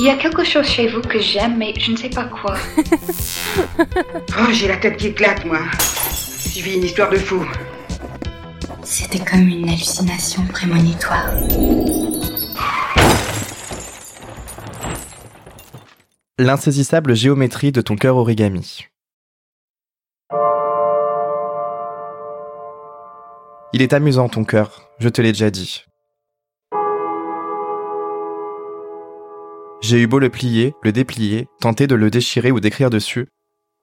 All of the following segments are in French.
Il y a quelque chose chez vous que j'aime, mais je ne sais pas quoi. Oh, j'ai la tête qui éclate, moi. J'ai vu une histoire de fou. C'était comme une hallucination prémonitoire. L'insaisissable géométrie de ton cœur origami. Il est amusant, ton cœur, je te l'ai déjà dit. J'ai eu beau le plier, le déplier, tenter de le déchirer ou d'écrire dessus,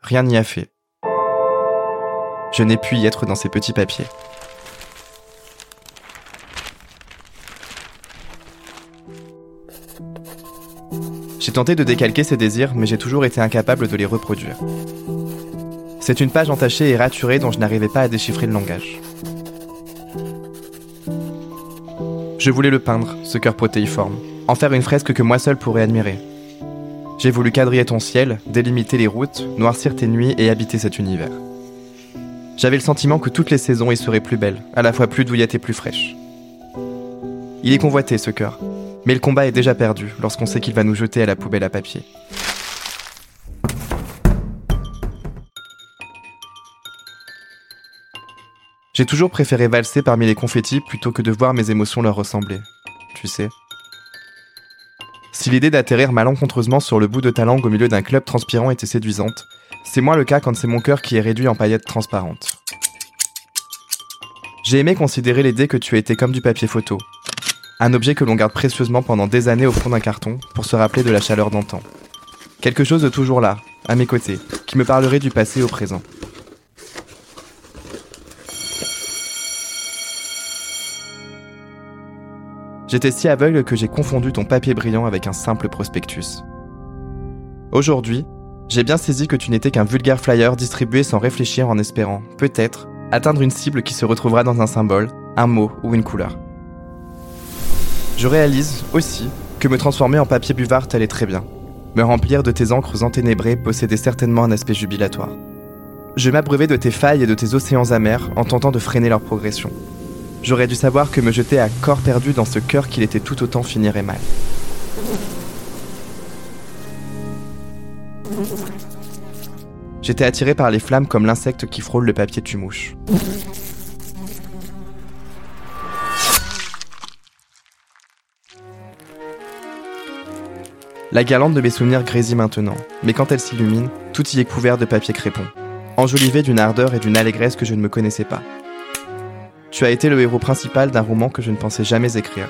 rien n'y a fait. Je n'ai pu y être dans ces petits papiers. J'ai tenté de décalquer ces désirs, mais j'ai toujours été incapable de les reproduire. C'est une page entachée et raturée dont je n'arrivais pas à déchiffrer le langage. Je voulais le peindre, ce cœur protéiforme, en faire une fresque que moi seul pourrais admirer. J'ai voulu quadriller ton ciel, délimiter les routes, noircir tes nuits et habiter cet univers. J'avais le sentiment que toutes les saisons y seraient plus belles, à la fois plus douillettes et plus fraîches. Il est convoité, ce cœur. Mais le combat est déjà perdu lorsqu'on sait qu'il va nous jeter à la poubelle à papier. J'ai toujours préféré valser parmi les confettis plutôt que de voir mes émotions leur ressembler, tu sais. Si l'idée d'atterrir malencontreusement sur le bout de ta langue au milieu d'un club transpirant était séduisante, c'est moins le cas quand c'est mon cœur qui est réduit en paillettes transparentes. J'ai aimé considérer l'idée que tu étais comme du papier photo. Un objet que l'on garde précieusement pendant des années au fond d'un carton pour se rappeler de la chaleur d'antan. Quelque chose de toujours là, à mes côtés, qui me parlerait du passé au présent. J'étais si aveugle que j'ai confondu ton papier brillant avec un simple prospectus. Aujourd'hui, j'ai bien saisi que tu n'étais qu'un vulgaire flyer distribué sans réfléchir en espérant, peut-être, atteindre une cible qui se retrouvera dans un symbole, un mot ou une couleur. Je réalise, aussi, que me transformer en papier buvard t'allait très bien. Me remplir de tes encres enténébrées possédait certainement un aspect jubilatoire. Je m'abreuvais de tes failles et de tes océans amers en tentant de freiner leur progression. J'aurais dû savoir que me jeter à corps perdu dans ce cœur qu'il était tout autant finirait mal. J'étais attiré par les flammes comme l'insecte qui frôle le papier tu mouches. La guirlande de mes souvenirs grésille maintenant, mais quand elle s'illumine, tout y est couvert de papier crépon, enjolivé d'une ardeur et d'une allégresse que je ne me connaissais pas. Tu as été le héros principal d'un roman que je ne pensais jamais écrire,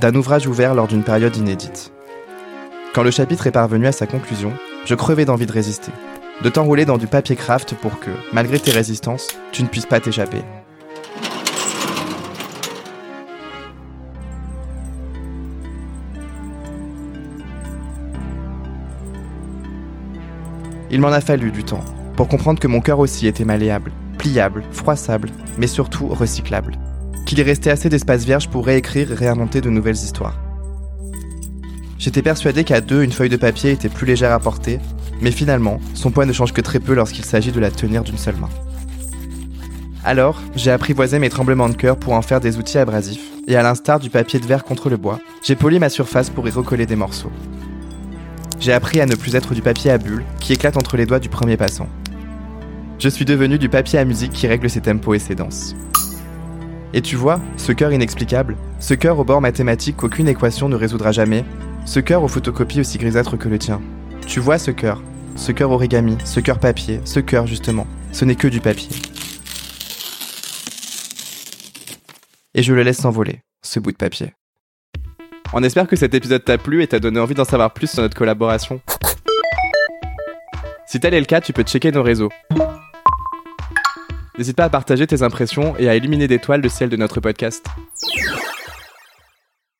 d'un ouvrage ouvert lors d'une période inédite. Quand le chapitre est parvenu à sa conclusion, je crevais d'envie de résister, de t'enrouler dans du papier craft pour que, malgré tes résistances, tu ne puisses pas t'échapper. Il m'en a fallu du temps, pour comprendre que mon cœur aussi était malléable, pliable, froissable, mais surtout recyclable. Qu'il y restait assez d'espace vierge pour réécrire et réinventer de nouvelles histoires. J'étais persuadé qu'à deux, une feuille de papier était plus légère à porter, mais finalement, son poids ne change que très peu lorsqu'il s'agit de la tenir d'une seule main. Alors, j'ai apprivoisé mes tremblements de cœur pour en faire des outils abrasifs, et à l'instar du papier de verre contre le bois, j'ai poli ma surface pour y recoller des morceaux. J'ai appris à ne plus être du papier à bulles qui éclate entre les doigts du premier passant. Je suis devenu du papier à musique qui règle ses tempos et ses danses. Et tu vois, ce cœur inexplicable, ce cœur aux bords mathématiques qu'aucune équation ne résoudra jamais, ce cœur aux photocopies aussi grisâtres que le tien. Tu vois ce cœur origami, ce cœur papier, ce cœur justement, ce n'est que du papier. Et je le laisse s'envoler, ce bout de papier. On espère que cet épisode t'a plu et t'a donné envie d'en savoir plus sur notre collaboration. Si tel est le cas, tu peux checker nos réseaux. N'hésite pas à partager tes impressions et à illuminer d'étoiles le ciel de notre podcast.